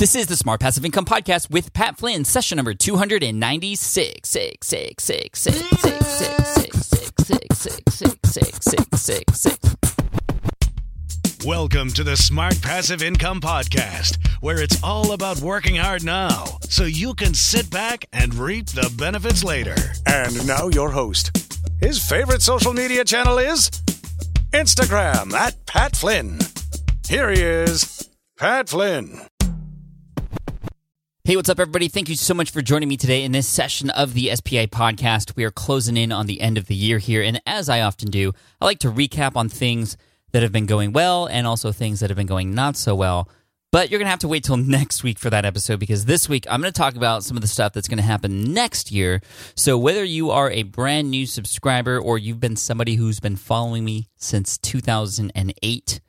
This is the Smart Passive Income Podcast with Pat Flynn, session number 296. Welcome to the Smart Passive Income Podcast, where it's all about working hard now so you can sit back and reap the benefits later. And now your host. His favorite social media channel is Instagram @Pat Flynn. Here he is, Pat Flynn. Hey, what's up, everybody? Thank you so much for joining me today in this session of the SPI podcast. We are closing in on the end of the year here, and as I often do, I like to recap on things that have been going well and also things that have been going not so well. But you're going to have to wait till next week for that episode, because this week I'm going to talk about some of the stuff that's going to happen next year. So whether you are a brand new subscriber or you've been somebody who's been following me since 2008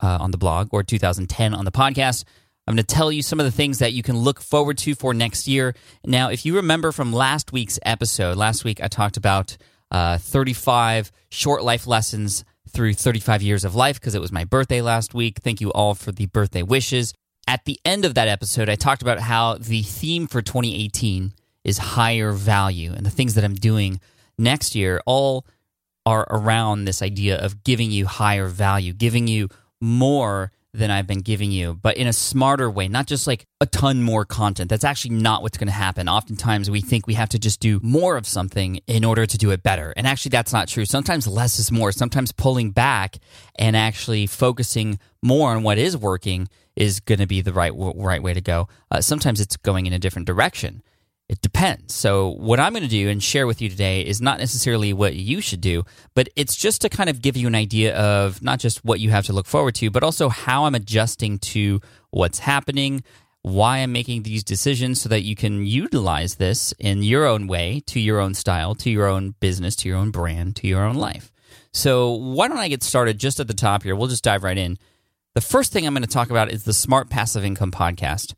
on the blog or 2010 on the podcast, I'm going to tell you some of the things that you can look forward to for next year. Now, if you remember from last week's episode, last week I talked about 35 short life lessons through 35 years of life, because it was my birthday last week. Thank you all for the birthday wishes. At the end of that episode, I talked about how the theme for 2018 is higher value, and the things that I'm doing next year all are around this idea of giving you higher value, giving you more than I've been giving you, but in a smarter way, not just like a ton more content. That's actually not what's going to happen. Oftentimes we think we have to just do more of something in order to do it better. And actually that's not true. Sometimes less is more. Sometimes pulling back and actually focusing more on what is working is going to be the right way to go. Sometimes it's going in a different direction. It depends. So what I'm going to do and share with you today is not necessarily what you should do, but it's just to kind of give you an idea of not just what you have to look forward to, but also how I'm adjusting to what's happening, why I'm making these decisions, so that you can utilize this in your own way, to your own style, to your own business, to your own brand, to your own life. So why don't I get started just at the top here? We'll just dive right in. The first thing I'm going to talk about is the Smart Passive Income Podcast.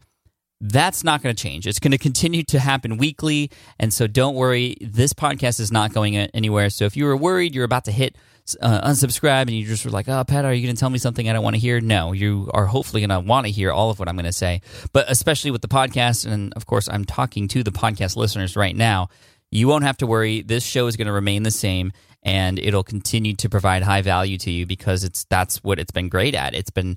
That's not going to change. It's going to continue to happen weekly, and so don't worry. This podcast is not going anywhere, so if you were worried you're about to hit unsubscribe and you just were like, oh, Pat, are you going to tell me something I don't want to hear? No, you are hopefully going to want to hear all of what I'm going to say, but especially with the podcast, and of course, I'm talking to the podcast listeners right now. You won't have to worry. This show is going to remain the same, and it'll continue to provide high value to you, because that's what it's been great at. It's been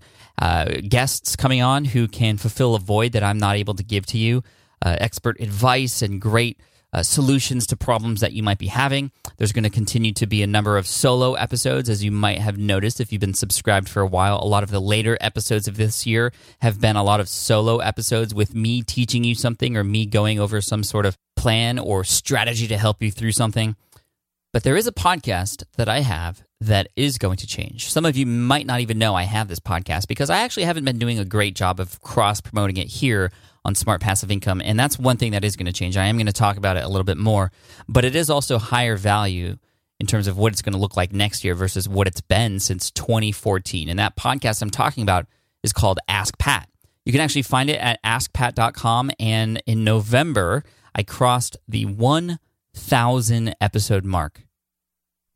guests coming on who can fulfill a void that I'm not able to give to you, expert advice and great solutions to problems that you might be having. There's going to continue to be a number of solo episodes, as you might have noticed if you've been subscribed for a while. A lot of the later episodes of this year have been a lot of solo episodes with me teaching you something or me going over some sort of plan or strategy to help you through something. But there is a podcast that I have that is going to change. Some of you might not even know I have this podcast, because I actually haven't been doing a great job of cross-promoting it here on Smart Passive Income, and that's one thing that is going to change. I am going to talk about it a little bit more, but it is also higher value in terms of what it's going to look like next year versus what it's been since 2014. And that podcast I'm talking about is called Ask Pat. You can actually find it at askpat.com, and in November, I crossed the 1,000 episode mark.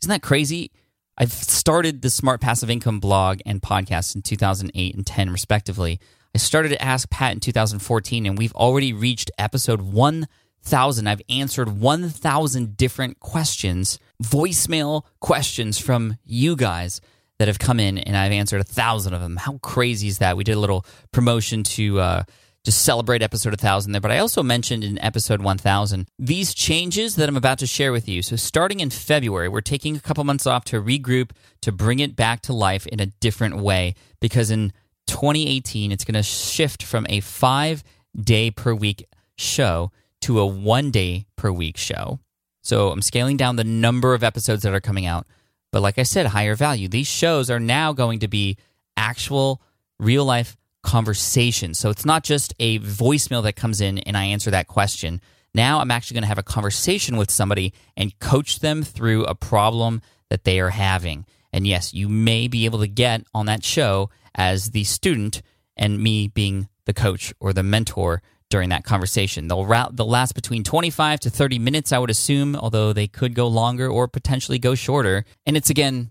Isn't that crazy? I've started the Smart Passive Income blog and podcast in 2008 and 10 respectively. I started at Ask Pat in 2014, and we've already reached episode 1,000. I've answered 1,000 different questions, voicemail questions from you guys that have come in, and I've answered 1,000 of them. How crazy is that? We did a little promotion to just celebrate episode 1,000 there, but I also mentioned in episode 1,000 these changes that I'm about to share with you. So starting in February, we're taking a couple months off to regroup, to bring it back to life in a different way, because in 2018, it's going to shift from a 5-day per week show to a 1-day per week show. So I'm scaling down the number of episodes that are coming out. But like I said, higher value. These shows are now going to be actual real life conversations. So it's not just a voicemail that comes in and I answer that question. Now I'm actually going to have a conversation with somebody and coach them through a problem that they are having. And yes, you may be able to get on that show as the student and me being the coach or the mentor during that conversation. They'll last between 25 to 30 minutes, I would assume, although they could go longer or potentially go shorter. And it's, again,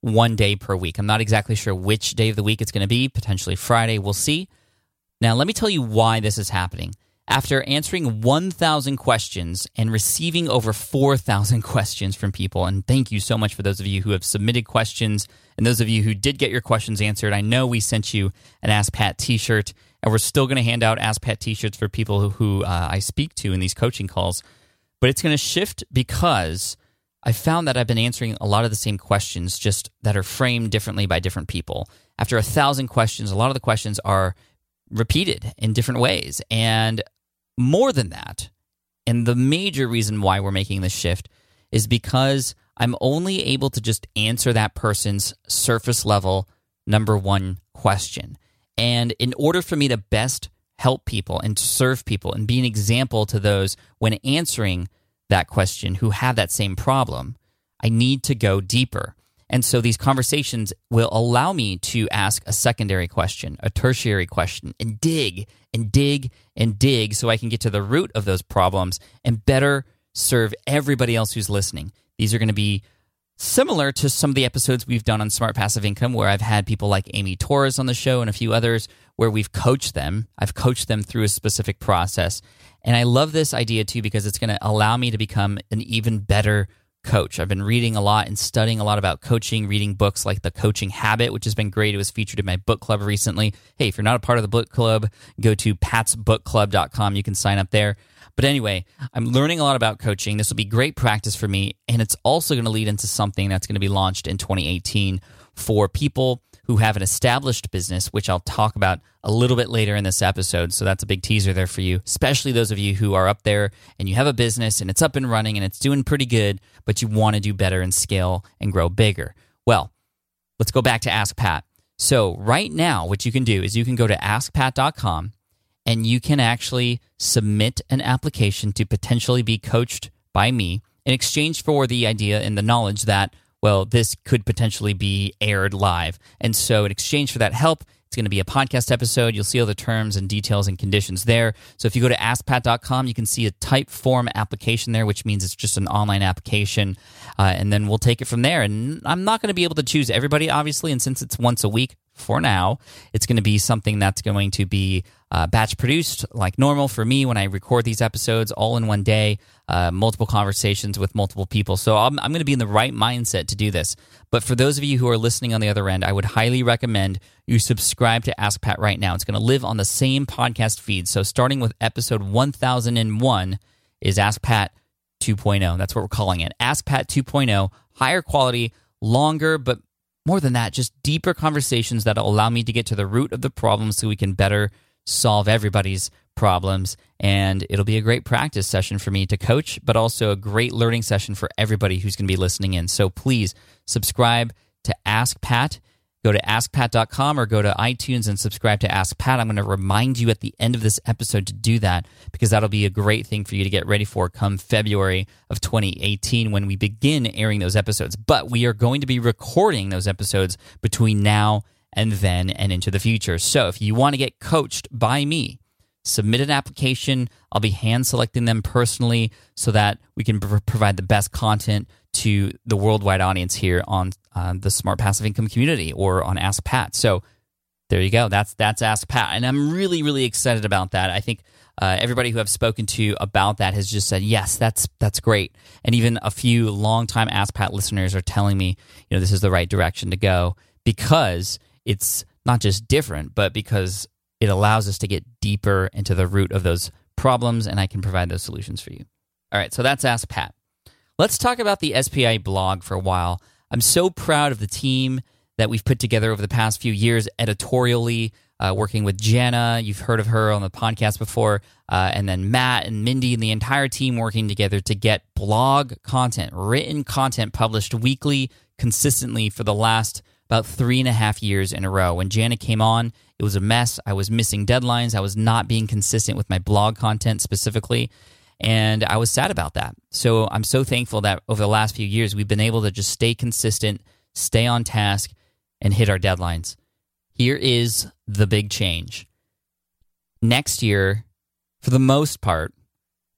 1 day per week. I'm not exactly sure which day of the week it's going to be, potentially Friday. We'll see. Now, let me tell you why this is happening. After answering 1,000 questions and receiving over 4,000 questions from people, and thank you so much for those of you who have submitted questions and those of you who did get your questions answered. I know we sent you an Ask Pat t-shirt, and we're still going to hand out Ask Pat t-shirts for people who I speak to in these coaching calls, but it's going to shift because I found that I've been answering a lot of the same questions, just that are framed differently by different people. After 1,000 questions, a lot of the questions are repeated in different ways. And more than that, and the major reason why we're making this shift is because I'm only able to just answer that person's surface level number one question. And in order for me to best help people and serve people and be an example to those when answering that question who have that same problem, I need to go deeper. And so these conversations will allow me to ask a secondary question, a tertiary question, and dig and dig and dig so I can get to the root of those problems and better serve everybody else who's listening. These are going to be similar to some of the episodes we've done on Smart Passive Income where I've had people like Amy Torres on the show and a few others where we've coached them. I've coached them through a specific process. And I love this idea too because it's going to allow me to become an even better coach. I've been reading a lot and studying a lot about coaching, reading books like The Coaching Habit, which has been great. It was featured in my book club recently. Hey, if you're not a part of the book club, go to patsbookclub.com. You can sign up there. But anyway, I'm learning a lot about coaching. This will be great practice for me, and it's also going to lead into something that's going to be launched in 2018 for people who have an established business, which I'll talk about a little bit later in this episode. So that's a big teaser there for you, especially those of you who are up there and you have a business and it's up and running and it's doing pretty good, but you want to do better and scale and grow bigger. Well, let's go back to Ask Pat. So right now, what you can do is you can go to askpat.com and you can actually submit an application to potentially be coached by me in exchange for the idea and the knowledge that, well, this could potentially be aired live. And so in exchange for that help, it's going to be a podcast episode. You'll see all the terms and details and conditions there. So if you go to askpat.com, you can see a type form application there, which means it's just an online application. And then we'll take it from there. And I'm not going to be able to choose everybody, obviously. And since it's once a week for now, it's going to be something that's going to be batch produced like normal for me when I record these episodes all in one day, multiple conversations with multiple people. So I'm going to be in the right mindset to do this. But for those of you who are listening on the other end, I would highly recommend you subscribe to Ask Pat right now. It's going to live on the same podcast feed. So starting with episode 1001 is Ask Pat 2.0. That's what we're calling it. Ask Pat 2.0, higher quality, longer, but more than that, just deeper conversations that will allow me to get to the root of the problem so we can better solve everybody's problems, and it'll be a great practice session for me to coach, but also a great learning session for everybody who's going to be listening in. So please subscribe to Ask Pat. Go to askpat.com or go to iTunes and subscribe to Ask Pat. I'm going to remind you at the end of this episode to do that because that'll be a great thing for you to get ready for come February of 2018 when we begin airing those episodes. But we are going to be recording those episodes between now and then and into the future. So if you want to get coached by me, submit an application. I'll be hand selecting them personally so that we can provide the best content to the worldwide audience here on the Smart Passive Income community or on Ask Pat. So there you go. That's Ask Pat. And I'm really, really excited about that. I think everybody who I've spoken to about that has just said, yes, that's great. And even a few longtime Ask Pat listeners are telling me, you know, this is the right direction to go because it's not just different, but because it allows us to get deeper into the root of those problems, and I can provide those solutions for you. All right, so that's Ask Pat. Let's talk about the SPI blog for a while. I'm so proud of the team that we've put together over the past few years editorially, working with Jenna. You've heard of her on the podcast before, and then Matt and Mindy and the entire team working together to get blog content, written content published weekly consistently for the last about 3.5 years in a row. When Jenna came on, it was a mess. I was missing deadlines. I was not being consistent with my blog content specifically, and I was sad about that. So I'm so thankful that over the last few years, we've been able to just stay consistent, stay on task, and hit our deadlines. Here is the big change. Next year, for the most part,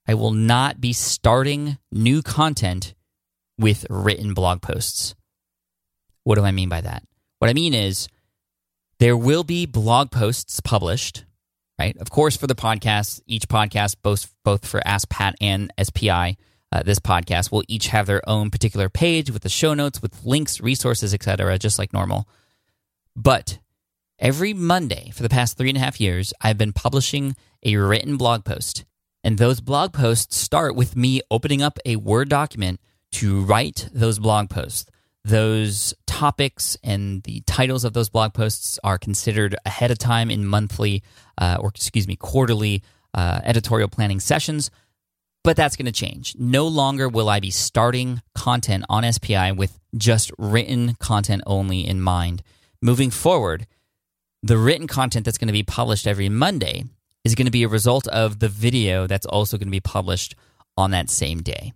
I will not be starting new content with written blog posts. What do I mean by that? What I mean is there will be blog posts published, right? Of course, for the podcast, each podcast, both for Ask Pat and SPI, this podcast will each have their own particular page with the show notes, with links, resources, etc., just like normal. But every Monday for the past 3.5 years, I've been publishing a written blog post. And those blog posts start with me opening up a Word document to write those blog posts. Those topics and the titles of those blog posts are considered ahead of time in quarterly editorial planning sessions, but that's going to change. No longer will I be starting content on SPI with just written content only in mind. Moving forward, the written content that's going to be published every Monday is going to be a result of the video that's also going to be published on that same day.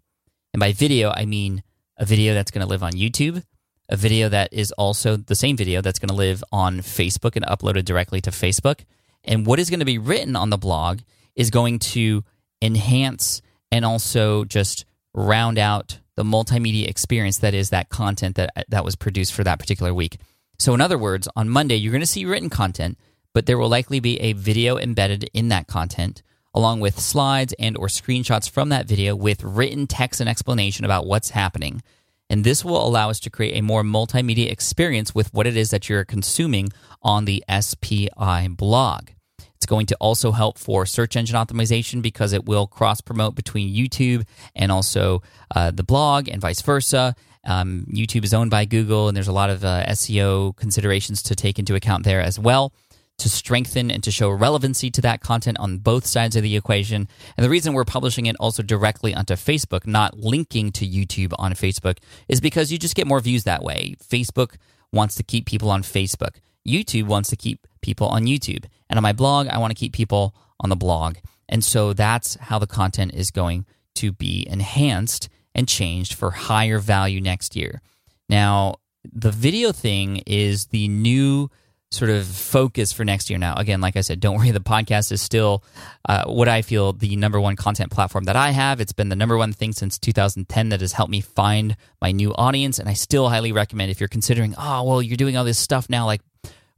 And by video, I mean a video that's going to live on YouTube, a video that is also the same video that's going to live on Facebook and uploaded directly to Facebook. And what is going to be written on the blog is going to enhance and also just round out the multimedia experience that is that content that was produced for that particular week. So in other words, on Monday, you're going to see written content, but there will likely be a video embedded in that content, along with slides and or screenshots from that video with written text and explanation about what's happening. And this will allow us to create a more multimedia experience with what it is that you're consuming on the SPI blog. It's going to also help for search engine optimization because it will cross-promote between YouTube and also the blog and vice versa. YouTube is owned by Google, and there's a lot of SEO considerations to take into account there as well, to strengthen and to show relevancy to that content on both sides of the equation. And the reason we're publishing it also directly onto Facebook, not linking to YouTube on Facebook, is because you just get more views that way. Facebook wants to keep people on Facebook. YouTube wants to keep people on YouTube. And on my blog, I want to keep people on the blog. And so that's how the content is going to be enhanced and changed for higher value next year. Now, the video thing is the new sort of focus for next year now. Again, like I said, don't worry, the podcast is still what I feel the number one content platform that I have. It's been the number one thing since 2010 that has helped me find my new audience, and I still highly recommend if you're considering, oh, well, you're doing all this stuff now, like,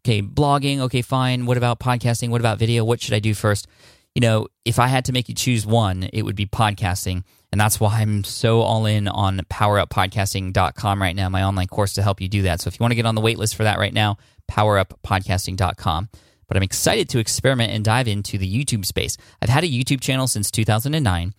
okay, blogging, okay, fine, what about podcasting, what about video, what should I do first? You know, if I had to make you choose one, it would be podcasting, and that's why I'm so all in on PowerUpPodcasting.com right now, my online course to help you do that. So if you want to get on the wait list for that right now, PowerUpPodcasting.com. But I'm excited to experiment and dive into the YouTube space. I've had a YouTube channel since 2009,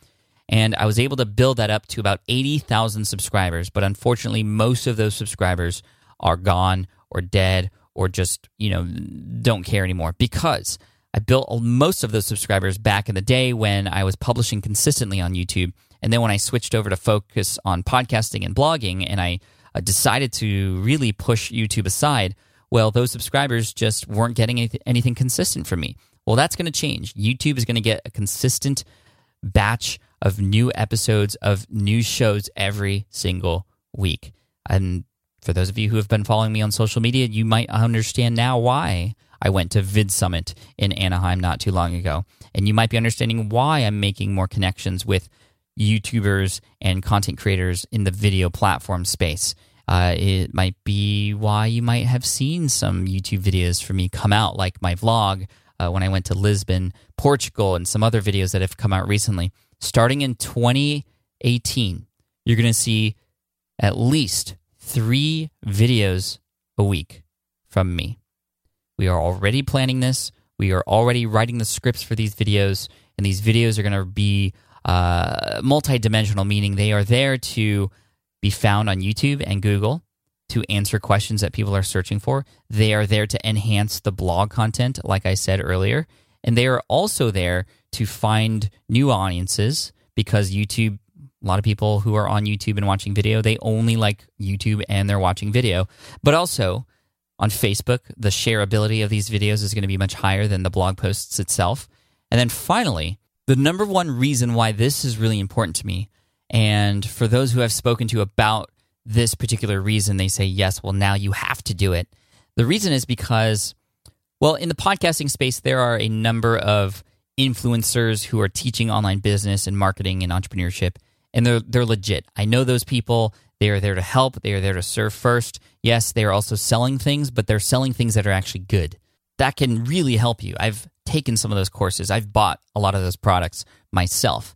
and I was able to build that up to about 80,000 subscribers. But unfortunately, most of those subscribers are gone or dead or just, you know, don't care anymore, because I built most of those subscribers back in the day when I was publishing consistently on YouTube. And then when I switched over to focus on podcasting and blogging, and I decided to really push YouTube aside, well, those subscribers just weren't getting anything consistent from me. Well, that's going to change. YouTube is going to get a consistent batch of new episodes of new shows every single week. I'm For those of you who have been following me on social media, you might understand now why I went to VidSummit in Anaheim not too long ago. And you might be understanding why I'm making more connections with YouTubers and content creators in the video platform space. It might be why you might have seen some YouTube videos from me come out, like my vlog when I went to Lisbon, Portugal, and some other videos that have come out recently. Starting in 2018, you're going to see at least 3 videos a week from me. We are already planning this. We are already writing the scripts for these videos, and these videos are going to be multi-dimensional, meaning they are there to be found on YouTube and Google to answer questions that people are searching for. They are there to enhance the blog content, like I said earlier, and they are also there to find new audiences because YouTube, a lot of people who are on YouTube and watching video, they only like YouTube and they're watching video. But also on Facebook, the shareability of these videos is going to be much higher than the blog posts itself. And then finally, the number one reason why this is really important to me, and for those who I've spoken to about this particular reason, they say, yes, well, now you have to do it. The reason is because, well, in the podcasting space, there are a number of influencers who are teaching online business and marketing and entrepreneurship, and they're legit. I know those people. They are there to help. They are there to serve first. Yes, they are also selling things, but they're selling things that are actually good. That can really help you. I've taken some of those courses. I've bought a lot of those products myself.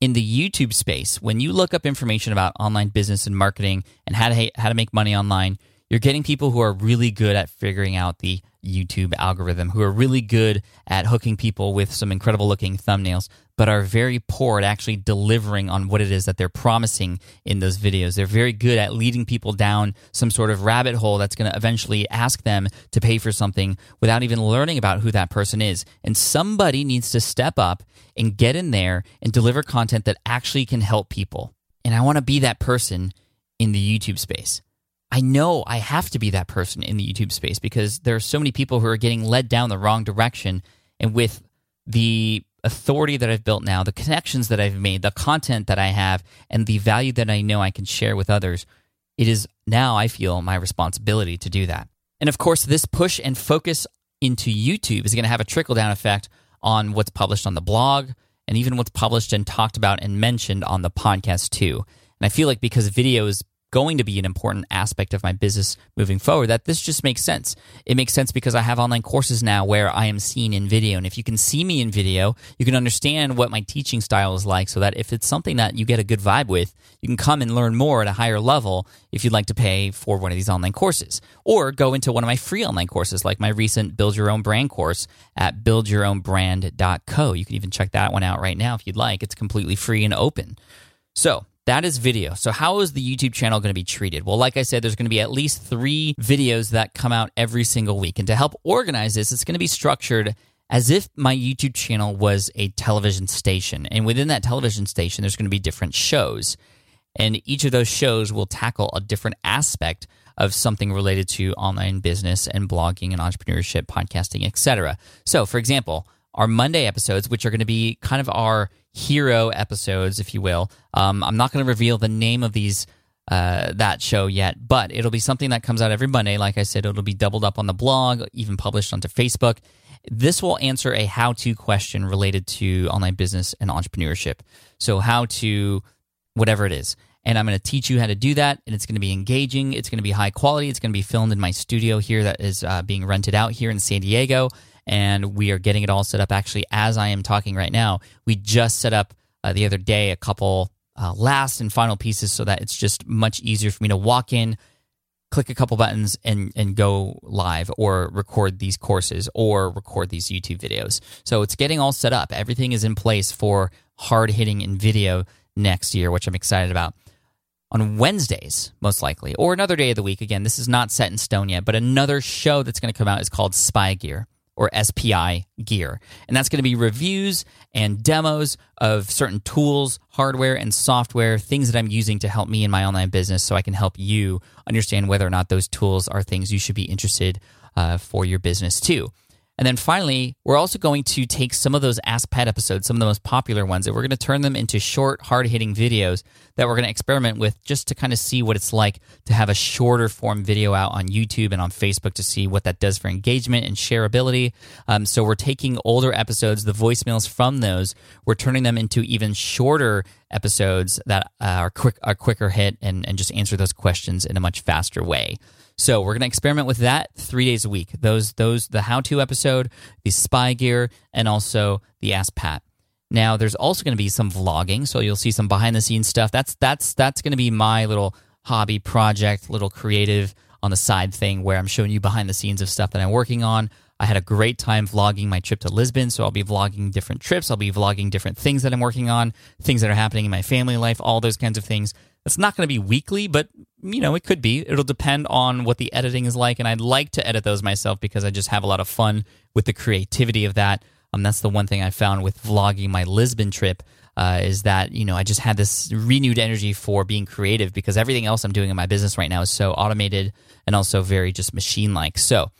In the YouTube space, when you look up information about online business and marketing and how to make money online, you're getting people who are really good at figuring out the YouTube algorithm, who are really good at hooking people with some incredible looking thumbnails, but are very poor at actually delivering on what it is that they're promising in those videos. They're very good at leading people down some sort of rabbit hole that's going to eventually ask them to pay for something without even learning about who that person is. And somebody needs to step up and get in there and deliver content that actually can help people. And I want to be that person in the YouTube space. I know I have to be that person in the YouTube space because there are so many people who are getting led down the wrong direction. And with the authority that I've built now, the connections that I've made, the content that I have, and the value that I know I can share with others, it is now, I feel, my responsibility to do that. And of course, this push and focus into YouTube is going to have a trickle-down effect on what's published on the blog and even what's published and talked about and mentioned on the podcast too. And I feel like because video is going to be an important aspect of my business moving forward, that this just makes sense. It makes sense because I have online courses now where I am seen in video. And if you can see me in video, you can understand what my teaching style is like so that if it's something that you get a good vibe with, you can come and learn more at a higher level if you'd like to pay for one of these online courses or go into one of my free online courses like my recent Build Your Own Brand course at buildyourownbrand.co. You can even check that one out right now if you'd like. It's completely free and open. So that is video. So how is the YouTube channel going to be treated? Well, like I said, there's going to be at least 3 videos that come out every single week. And to help organize this, it's going to be structured as if my YouTube channel was a television station. And within that television station, there's going to be different shows. And each of those shows will tackle a different aspect of something related to online business and blogging and entrepreneurship, podcasting, etc. So for example, our Monday episodes, which are going to be kind of our hero episodes, if you will. I'm not going to reveal the name of these that show yet, but it'll be something that comes out every Monday. Like I said, it'll be doubled up on the blog, even published onto Facebook. This will answer a how-to question related to online business and entrepreneurship. So how to whatever it is. And I'm going to teach you how to do that, and it's going to be engaging. It's going to be high quality. It's going to be filmed in my studio here that is being rented out here in San Diego. And we are getting it all set up actually as I am talking right now. We just set up the other day a couple last and final pieces so that it's just much easier for me to walk in, click a couple buttons and go live or record these courses or record these YouTube videos. So it's getting all set up. Everything is in place for hard hitting in video next year, which I'm excited about. On Wednesdays, most likely, or another day of the week. Again, this is not set in stone yet, but another show that's going to come out is called SPI Gear, or SPI Gear. And that's going to be reviews and demos of certain tools, hardware, and software, things that I'm using to help me in my online business so I can help you understand whether or not those tools are things you should be interested for your business too. And then finally, we're also going to take some of those Ask Pat episodes, some of the most popular ones, and we're going to turn them into short, hard-hitting videos that we're going to experiment with just to kind of see what it's like to have a shorter form video out on YouTube and on Facebook to see what that does for engagement and shareability. So we're taking older episodes, the voicemails from those, we're turning them into even shorter episodes that are quicker hit and just answer those questions in a much faster way. So we're going to experiment with that 3 days a week. Those the how-to episode, the spy gear, and also the Ask Pat. Now there's also going to be some vlogging, so you'll see some behind-the-scenes stuff. That's going to be my little hobby project, little creative on the side thing where I'm showing you behind the scenes of stuff that I'm working on. I had a great time vlogging my trip to Lisbon, so I'll be vlogging different trips. I'll be vlogging different things that I'm working on, things that are happening in my family life, all those kinds of things. It's not going to be weekly, but you know, it could be. It'll depend on what the editing is like, and I'd like to edit those myself because I just have a lot of fun with the creativity of that. That's the one thing I found with vlogging my Lisbon trip is that, you know, I just had this renewed energy for being creative because everything else I'm doing in my business right now is so automated and also very just machine-like. So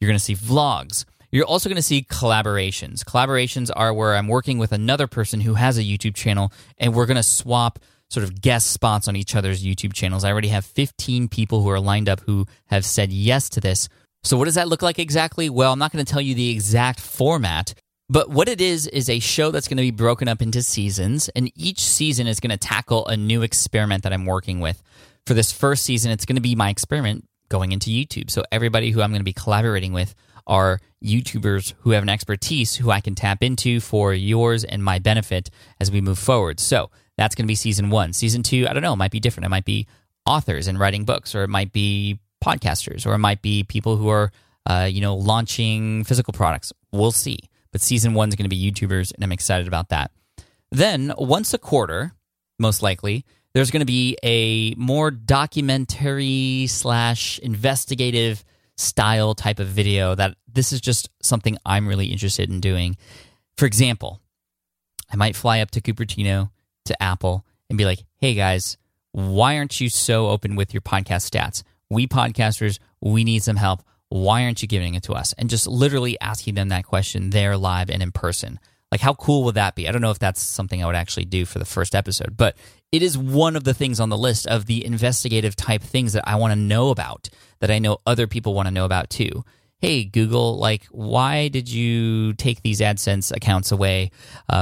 you're going to see vlogs. You're also going to see collaborations. Collaborations are where I'm working with another person who has a YouTube channel, and we're going to swap sort of guest spots on each other's YouTube channels. I already have 15 people who are lined up who have said yes to this. So what does that look like exactly? Well, I'm not going to tell you the exact format, but what it is a show that's going to be broken up into seasons, and each season is going to tackle a new experiment that I'm working with. For this first season, it's going to be my experiment going into YouTube. So everybody who I'm going to be collaborating with are YouTubers who have an expertise who I can tap into for yours and my benefit as we move forward. So that's going to be season one. Season two, I don't know, it might be different. It might be authors and writing books, or it might be podcasters, or it might be people who are, launching physical products. We'll see. But season one is going to be YouTubers, and I'm excited about that. Then once a quarter, most likely, there's going to be a more documentary / investigative style type of video that this is just something I'm really interested in doing. For example, I might fly up to Cupertino to Apple and be like, hey guys, why aren't you so open with your podcast stats? We podcasters, we need some help. Why aren't you giving it to us? And just literally asking them that question there live and in person. Like, how cool would that be? I don't know if that's something I would actually do for the first episode, but it is one of the things on the list of the investigative type things that I want to know about, that I know other people want to know about too. Hey, Google, like, why did you take these AdSense accounts away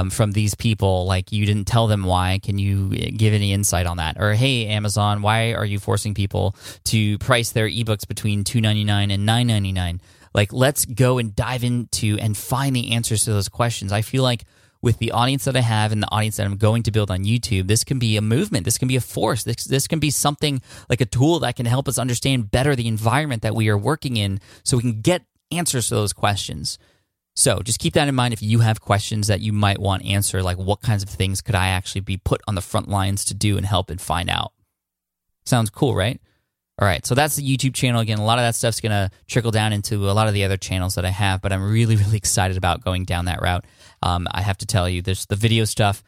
from these people? Like, you didn't tell them why. Can you give any insight on that? Or, hey, Amazon, why are you forcing people to price their ebooks between $2.99 and $9.99? Like, let's go and dive into and find the answers to those questions. I feel like with the audience that I have and the audience that I'm going to build on YouTube, this can be a movement. This can be a force. This can be something like a tool that can help us understand better the environment that we are working in so we can get answers to those questions. So just keep that in mind if you have questions that you might want answered, like what kinds of things could I actually be put on the front lines to do and help and find out. Sounds cool, right? All right, so that's the YouTube channel. Again, a lot of that stuff's going to trickle down into a lot of the other channels that I have, but I'm really, really excited about going down that route. I have to tell you, there's the video stuff.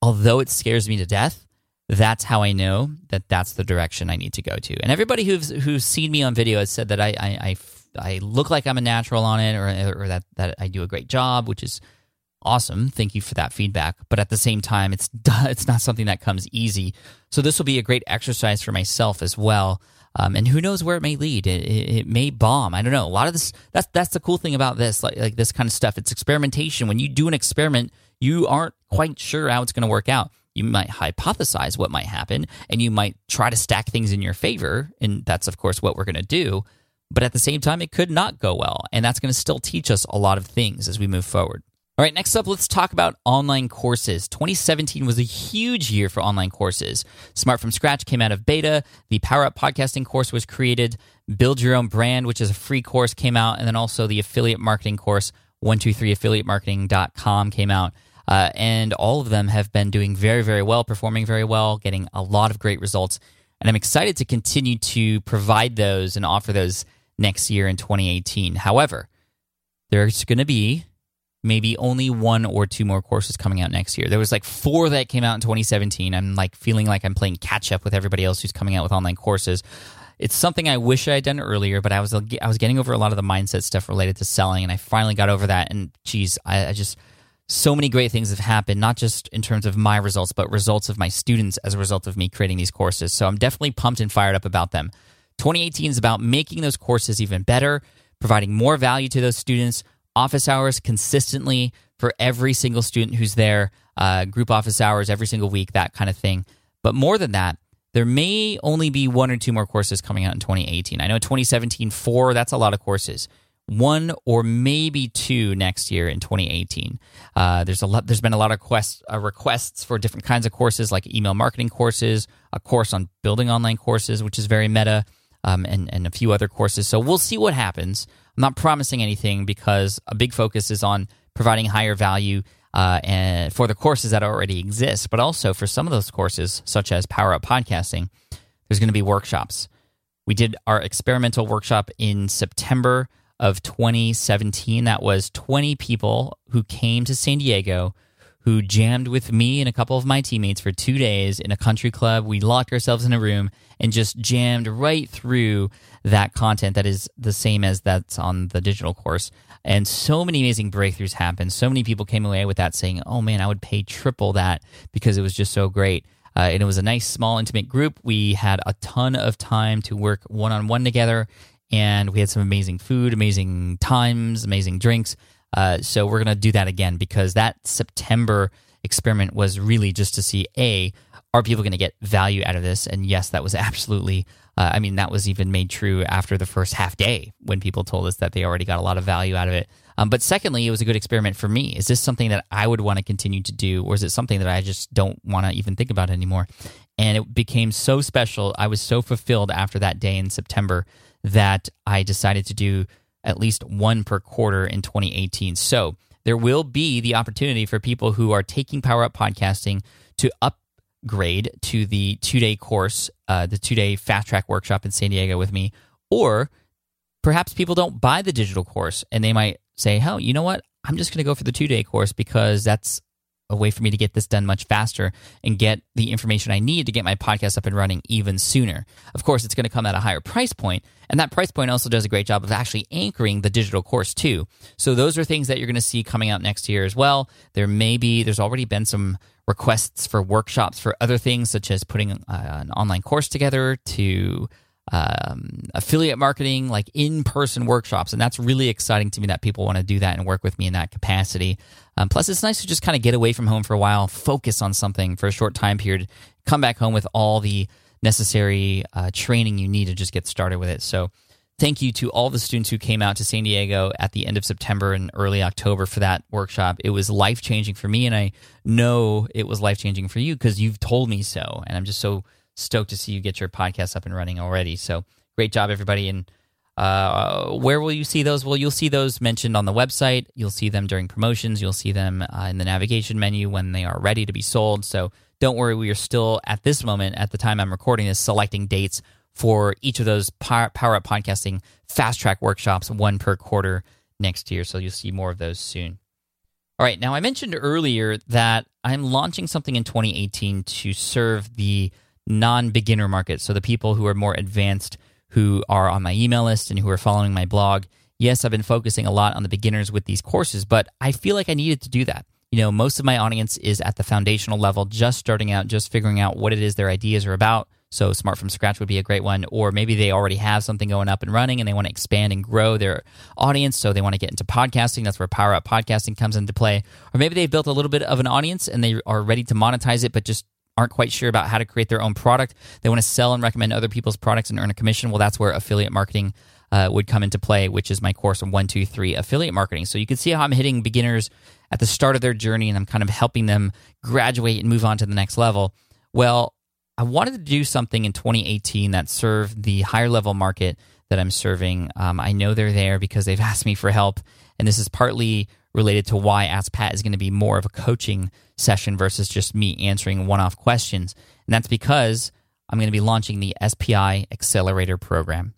Although it scares me to death, that's how I know that that's the direction I need to go to. And everybody who's seen me on video has said that I look like I'm a natural on it, or that I do a great job, which is awesome. Thank you for that feedback. But at the same time, it's not something that comes easy. So this will be a great exercise for myself as well. And who knows where it may lead? It may bomb. I don't know. A lot of this, that's the cool thing about this, like this kind of stuff. It's experimentation. When you do an experiment, you aren't quite sure how it's going to work out. You might hypothesize what might happen, and you might try to stack things in your favor. And that's, of course, what we're going to do. But at the same time, it could not go well. And that's going to still teach us a lot of things as we move forward. All right, next up, let's talk about online courses. 2017 was a huge year for online courses. Smart from Scratch came out of beta. The PowerUpPodcasting course was created. Build Your Own Brand, which is a free course, came out. And then also the affiliate marketing course, 123affiliatemarketing.com came out. And all of them have been doing very, very well, performing very well, getting a lot of great results. And I'm excited to continue to provide those and offer those next year in 2018. However, there's going to be maybe only one or two more courses coming out next year. There was like 4 that came out in 2017. I'm like feeling like I'm playing catch up with everybody else who's coming out with online courses. It's something I wish I had done earlier, but I was getting over a lot of the mindset stuff related to selling, and I finally got over that. And geez, I just, so many great things have happened, not just in terms of my results, but results of my students as a result of me creating these courses. So I'm definitely pumped and fired up about them. 2018 is about making those courses even better, providing more value to those students, office hours consistently for every single student who's there, group office hours every single week, that kind of thing. But more than that, there may only be one or two more courses coming out in 2018. I know 2017, 4, that's a lot of courses. 1 or maybe 2 next year in 2018. There's been a lot of requests for different kinds of courses, like email marketing courses, a course on building online courses, which is very meta, and a few other courses. So we'll see what happens. I'm not promising anything because a big focus is on providing higher value and for the courses that already exist, but also for some of those courses, such as Power Up Podcasting, there's going to be workshops. We did our experimental workshop in September of 2017. That was 20 people who came to San Diego, who jammed with me and a couple of my teammates for 2 days in a country club. We locked ourselves in a room and just jammed right through that content that is the same as that's on the digital course. And so many amazing breakthroughs happened. So many people came away with that saying, oh man, I would pay triple that because it was just so great. And it was a nice, small, intimate group. We had a ton of time to work one-on-one together. And we had some amazing food, amazing times, amazing drinks. So we're going to do that again because that September experiment was really just to see, A, are people going to get value out of this? And yes, that was absolutely, that was even made true after the first half day when people told us that they already got a lot of value out of it. But secondly, it was a good experiment for me. Is this something that I would want to continue to do, or is it something that I just don't want to even think about anymore? And it became so special. I was so fulfilled after that day in September that I decided to do at least one per quarter in 2018. So there will be the opportunity for people who are taking Power Up Podcasting to upgrade to the 2-day course, the 2-day fast track workshop in San Diego with me. Or perhaps people don't buy the digital course and they might say, hell, you know what? I'm just going to go for the 2-day course because that's a way for me to get this done much faster and get the information I need to get my podcast up and running even sooner. Of course, it's going to come at a higher price point, and that price point also does a great job of actually anchoring the digital course too. So those are things that you're going to see coming out next year as well. There's already been some requests for workshops for other things, such as putting an online course together, to affiliate marketing, like in-person workshops. And that's really exciting to me that people want to do that and work with me in that capacity. Plus, it's nice to just kind of get away from home for a while, focus on something for a short time period, come back home with all the necessary training you need to just get started with it. So thank you to all the students who came out to San Diego at the end of September and early October for that workshop. It was life-changing for me, and I know it was life-changing for you because you've told me so. And I'm just so stoked to see you get your podcast up and running already. So great job, everybody. And where will you see those? Well, you'll see those mentioned on the website. You'll see them during promotions. You'll see them in the navigation menu when they are ready to be sold. So don't worry, we are still at this moment, at the time I'm recording this, selecting dates for each of those Power Up Podcasting fast track workshops, one per quarter next year. So you'll see more of those soon. All right. Now, I mentioned earlier that I'm launching something in 2018 to serve the non-beginner market. So the people who are more advanced, who are on my email list and who are following my blog. Yes, I've been focusing a lot on the beginners with these courses, but I feel like I needed to do that. You know, most of my audience is at the foundational level, just starting out, just figuring out what it is their ideas are about. So Smart from Scratch would be a great one, or maybe they already have something going up and running and they want to expand and grow their audience, so they want to get into podcasting. That's where Power Up Podcasting comes into play. Or maybe they built a little bit of an audience and they are ready to monetize it, but just aren't quite sure about how to create their own product. They want to sell and recommend other people's products and earn a commission. Well, that's where affiliate marketing would come into play, which is my course on 123 Affiliate Marketing. So you can see how I'm hitting beginners at the start of their journey, and I'm kind of helping them graduate and move on to the next level. Well, I wanted to do something in 2018 that served the higher level market that I'm serving. I know they're there because they've asked me for help, and this is partly related to why Ask Pat is going to be more of a coaching session versus just me answering one-off questions. And that's because I'm going to be launching the SPI Accelerator Program.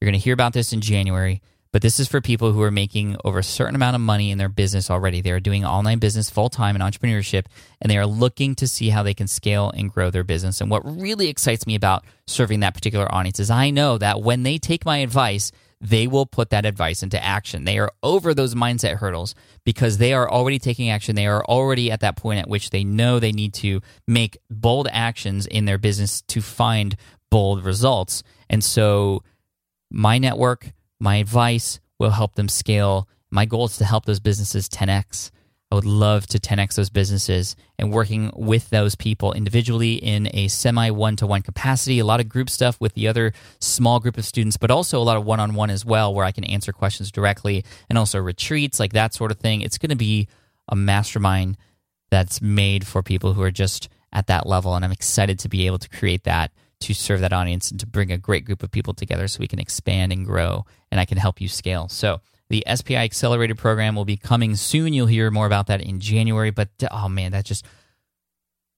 You're going to hear about this in January, But this is for people who are making over a certain amount of money in their business already. They are doing online business full-time and entrepreneurship, and they are looking to see how they can scale and grow their business. And what really excites me about serving that particular audience is I know that when they take my advice, they will put that advice into action. They are over those mindset hurdles because they are already taking action. They are already at that point at which they know they need to make bold actions in their business to find bold results. And so my network, my advice will help them scale. My goal is to help those businesses 10x. I would love to 10x those businesses, and working with those people individually in a semi one-to-one capacity, a lot of group stuff with the other small group of students, but also a lot of one-on-one as well, where I can answer questions directly, and also retreats, like that sort of thing. It's going to be a mastermind that's made for people who are just at that level, and I'm excited to be able to create that, to serve that audience, and to bring a great group of people together so we can expand and grow, and I can help you scale. So the SPI Accelerator Program will be coming soon. You'll hear more about that in January. But oh man,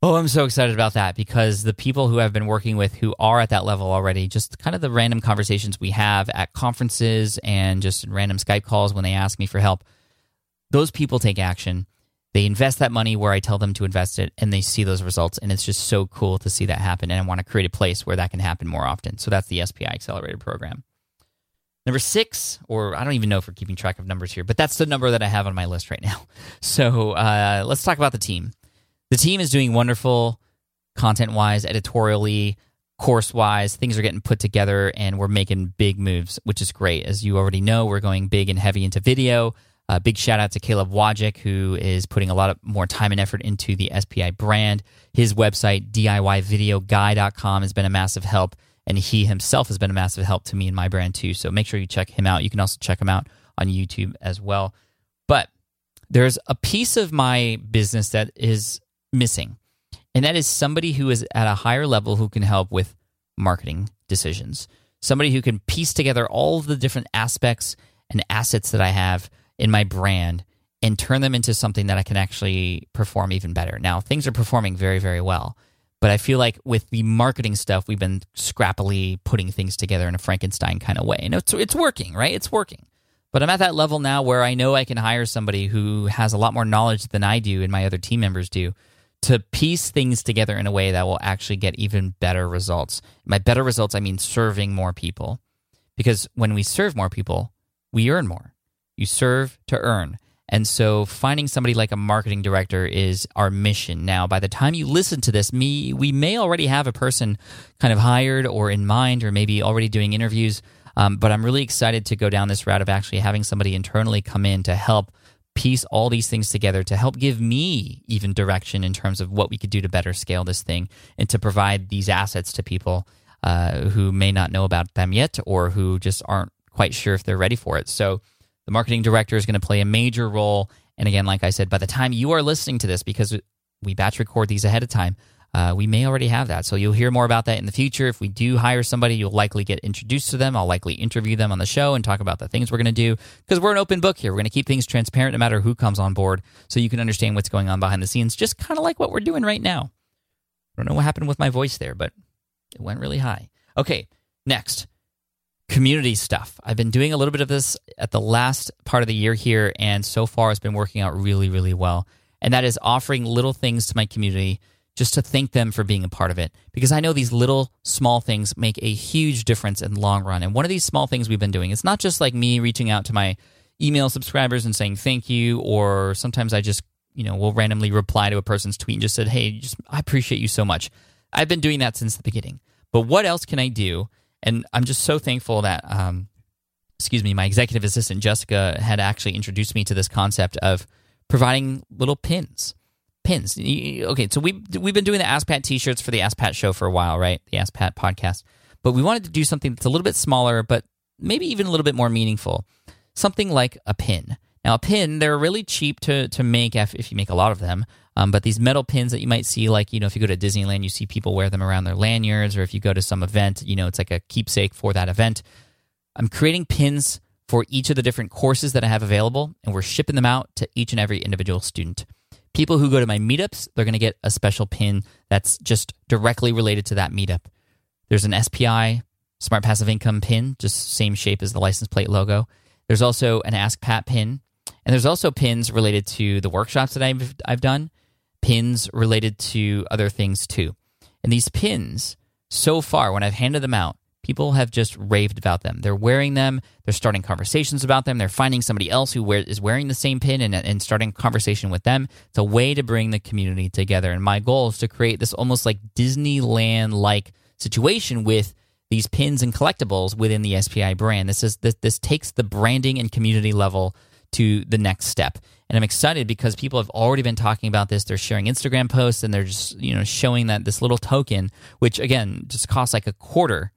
I'm so excited about that, because the people who I've been working with who are at that level already, just kind of the random conversations we have at conferences and just random Skype calls when they ask me for help, those people take action. They invest that money where I tell them to invest it, and they see those results. And it's just so cool to see that happen. And I want to create a place where that can happen more often. So that's the SPI Accelerator Program. Number 6, or I don't even know if we're keeping track of numbers here, but that's the number that I have on my list right now. So let's talk about the team. The team is doing wonderful content-wise, editorially, course-wise. Things are getting put together, and we're making big moves, which is great. As you already know, we're going big and heavy into video. Big shout-out to Caleb Wojcik, who is putting a lot of more time and effort into the SPI brand. His website, diyvideoguy.com, has been a massive help. And he himself has been a massive help to me and my brand too. So make sure you check him out. You can also check him out on YouTube as well. But there's a piece of my business that is missing. And that is somebody who is at a higher level who can help with marketing decisions. Somebody who can piece together all of the different aspects and assets that I have in my brand and turn them into something that I can actually perform even better. Now, things are performing very, very well. But I feel like with the marketing stuff, we've been scrappily putting things together in a Frankenstein kind of way. And it's working, right? It's working. But I'm at that level now where I know I can hire somebody who has a lot more knowledge than I do and my other team members do to piece things together in a way that will actually get even better results. By better results, I mean serving more people. Because when we serve more people, we earn more. You serve to earn. And so finding somebody like a marketing director is our mission. Now, by the time you listen to this, we may already have a person kind of hired or in mind, or maybe already doing interviews, but I'm really excited to go down this route of actually having somebody internally come in to help piece all these things together, to help give me even direction in terms of what we could do to better scale this thing and to provide these assets to people who may not know about them yet or who just aren't quite sure if they're ready for it. So the marketing director is going to play a major role. And again, like I said, by the time you are listening to this, because we batch record these ahead of time, we may already have that. So you'll hear more about that in the future. If we do hire somebody, you'll likely get introduced to them. I'll likely interview them on the show and talk about the things we're going to do, because we're an open book here. We're going to keep things transparent no matter who comes on board, so you can understand what's going on behind the scenes, just kind of like what we're doing right now. I don't know what happened with my voice there, but it went really high. Okay, next. Community stuff. I've been doing a little bit of this at the last part of the year here, and so far it's been working out really, really well. And that is offering little things to my community just to thank them for being a part of it. Because I know these little small things make a huge difference in the long run. And one of these small things we've been doing, it's not just like me reaching out to my email subscribers and saying thank you, or sometimes I just, will randomly reply to a person's tweet and just said, hey, I appreciate you so much. I've been doing that since the beginning. But what else can I do? And I'm just so thankful that, my executive assistant, Jessica, had actually introduced me to this concept of providing little pins. Pins. Okay, so we've been doing the Ask Pat t-shirts for the Ask Pat show for a while, right? The Ask Pat podcast. But we wanted to do something that's a little bit smaller, but maybe even a little bit more meaningful. Something like a pin. Now, a pin, they're really cheap to make if you make a lot of them. But these metal pins that you might see, like, if you go to Disneyland, you see people wear them around their lanyards, or if you go to some event, it's like a keepsake for that event. I'm creating pins for each of the different courses that I have available, and we're shipping them out to each and every individual student. People who go to my meetups, they're going to get a special pin that's just directly related to that meetup. There's an SPI, Smart Passive Income pin, just same shape as the license plate logo. There's also an Ask Pat pin. And there's also pins related to the workshops that I've done, pins related to other things too. And these pins, so far, when I've handed them out, people have just raved about them. They're wearing them. They're starting conversations about them. They're finding somebody else who is wearing the same pin and starting a conversation with them. It's a way to bring the community together. And my goal is to create this almost like Disneyland-like situation with these pins and collectibles within the SPI brand. This takes the branding and community level to the next step. And I'm excited because people have already been talking about this. They're sharing Instagram posts and they're just, showing that this little token, which again, just costs like $0.25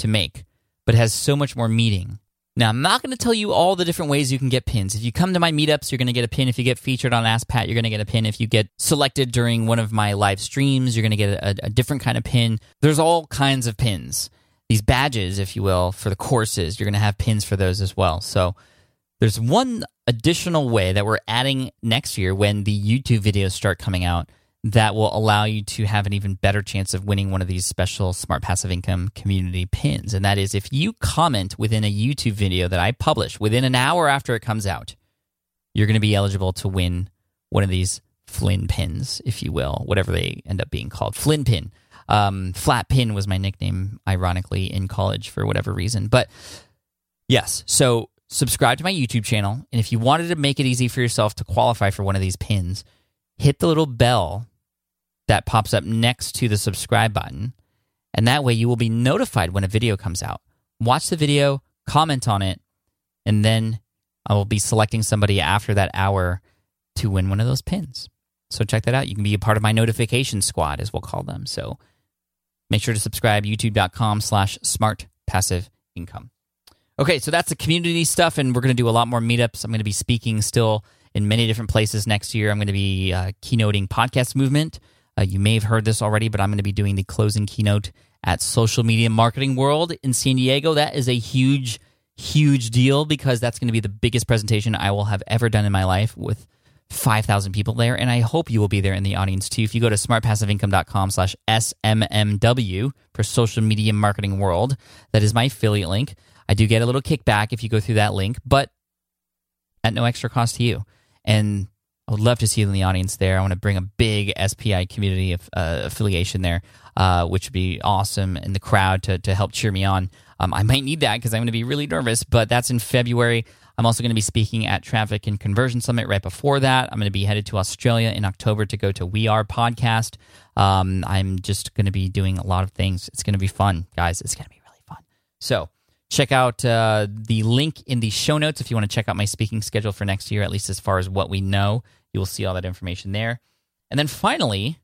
to make, but has so much more meaning. Now, I'm not going to tell you all the different ways you can get pins. If you come to my meetups, you're going to get a pin. If you get featured on Ask Pat, you're going to get a pin. If you get selected during one of my live streams, you're going to get a different kind of pin. There's all kinds of pins. These badges, if you will, for the courses, you're going to have pins for those as well. So there's one additional way that we're adding next year when the YouTube videos start coming out that will allow you to have an even better chance of winning one of these special Smart Passive Income community pins. And that is if you comment within a YouTube video that I publish within an hour after it comes out, you're going to be eligible to win one of these Flynn pins, if you will, whatever they end up being called. Flynn pin. Flat pin was my nickname, ironically, in college for whatever reason. But yes, so subscribe to my YouTube channel. And if you wanted to make it easy for yourself to qualify for one of these pins, hit the little bell that pops up next to the subscribe button. And that way you will be notified when a video comes out. Watch the video, comment on it, and then I will be selecting somebody after that hour to win one of those pins. So check that out. You can be a part of my notification squad, as we'll call them. So make sure to subscribe, youtube.com/smartpassiveincome. Okay, so that's the community stuff, and we're going to do a lot more meetups. I'm going to be speaking still in many different places next year. I'm going to be keynoting Podcast Movement. You may have heard this already, but I'm going to be doing the closing keynote at Social Media Marketing World in San Diego. That is a huge, huge deal because that's going to be the biggest presentation I will have ever done in my life with 5,000 people there, and I hope you will be there in the audience too. If you go to smartpassiveincome.com/SMMW for Social Media Marketing World, that is my affiliate link. I do get a little kickback if you go through that link, but at no extra cost to you. And I would love to see you in the audience there. I want to bring a big SPI community affiliation there, which would be awesome, and the crowd to help cheer me on. I might need that because I'm going to be really nervous, but that's in February. I'm also going to be speaking at Traffic and Conversion Summit right before that. I'm going to be headed to Australia in October to go to We Are Podcast. I'm just going to be doing a lot of things. It's going to be fun, guys. It's going to be really fun. So check out the link in the show notes if you want to check out my speaking schedule for next year, at least as far as what we know. You will see all that information there. And then finally,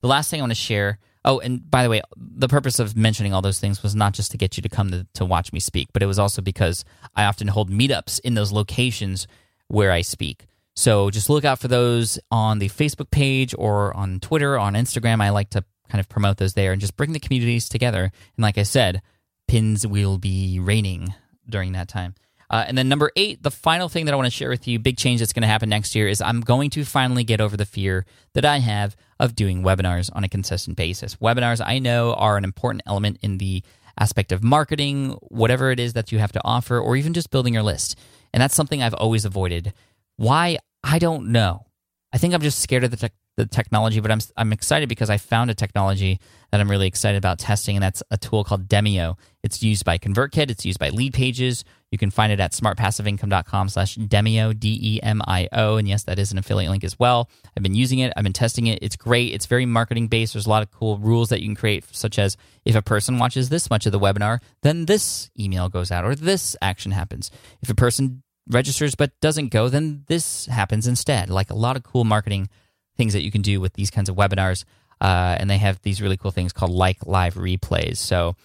the last thing I want to share. Oh, and by the way, the purpose of mentioning all those things was not just to get you to come to watch me speak, but it was also because I often hold meetups in those locations where I speak. So just look out for those on the Facebook page or on Twitter, on Instagram. I like to kind of promote those there and just bring the communities together. And like I said, pins will be raining during that time. And then number 8, the final thing that I want to share with you, big change that's going to happen next year, is I'm going to finally get over the fear that I have of doing webinars on a consistent basis. Webinars, I know, are an important element in the aspect of marketing, whatever it is that you have to offer, or even just building your list. And that's something I've always avoided. Why? I don't know. I think I'm just scared of the technology, but I'm excited because I found a technology that I'm really excited about testing, and that's a tool called Demio. It's used by ConvertKit. It's used by Lead Pages. You can find it at smartpassiveincome.com/Demio, DEMIO. And yes, that is an affiliate link as well. I've been using it. I've been testing it. It's great. It's very marketing-based. There's a lot of cool rules that you can create, such as if a person watches this much of the webinar, then this email goes out or this action happens. If a person registers but doesn't go, then this happens instead. Like a lot of cool marketing things that you can do with these kinds of webinars. And they have these really cool things called live replays. So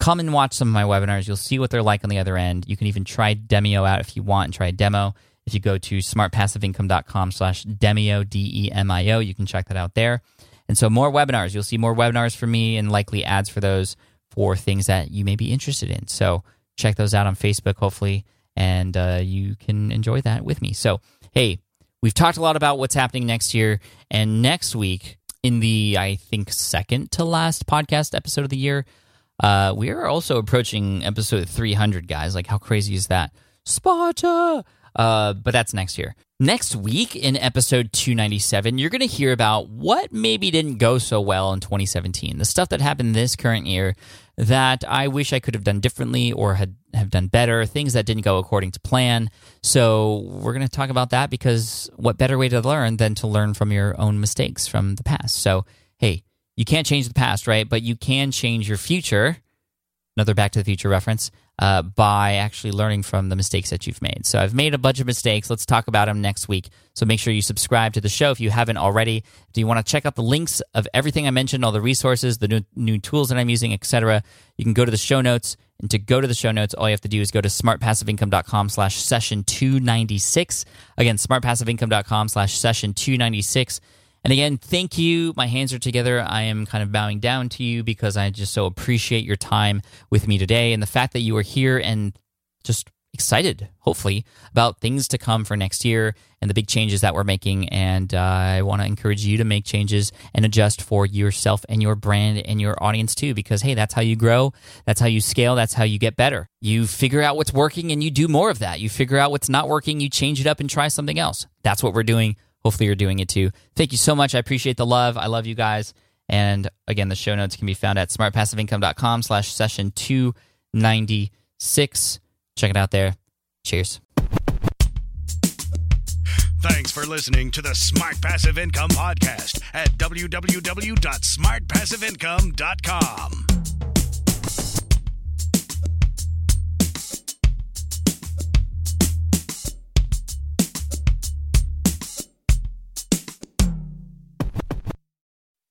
come and watch some of my webinars. You'll see what they're like on the other end. You can even try Demio out if you want and try a demo. If you go to smartpassiveincome.com/Demio, DEMIO, you can check that out there. And so more webinars. You'll see more webinars from me and likely ads for those for things that you may be interested in. So check those out on Facebook, hopefully, and you can enjoy that with me. So, hey, we've talked a lot about what's happening next year, and next week in the, I think, second to last podcast episode of the year, we are also approaching episode 300, guys. Like, how crazy is that? Sparta. But that's next year. Next week in episode 297, you're going to hear about what maybe didn't go so well in 2017, the stuff that happened this current year that I wish I could have done differently or have done better, things that didn't go according to plan. So we're going to talk about that because what better way to learn than to learn from your own mistakes from the past. So, hey, you can't change the past, right? But you can change your future, another Back to the Future reference, by actually learning from the mistakes that you've made. So I've made a bunch of mistakes. Let's talk about them next week. So make sure you subscribe to the show if you haven't already. If you want to check out the links of everything I mentioned, all the resources, the new tools that I'm using, etc., you can go to the show notes. And to go to the show notes, all you have to do is go to smartpassiveincome.com/session296. Again, smartpassiveincome.com/session296. And again, thank you. My hands are together. I am kind of bowing down to you because I just so appreciate your time with me today and the fact that you are here and just excited, hopefully, about things to come for next year and the big changes that we're making. And I want to encourage you to make changes and adjust for yourself and your brand and your audience too, because, hey, that's how you grow. That's how you scale. That's how you get better. You figure out what's working and you do more of that. You figure out what's not working. You change it up and try something else. That's what we're doing. Hopefully you're doing it too. Thank you so much. I appreciate the love. I love you guys. And again, the show notes can be found at smartpassiveincome.com/session296. Check it out there. Cheers. Thanks for listening to the Smart Passive Income Podcast at www.smartpassiveincome.com.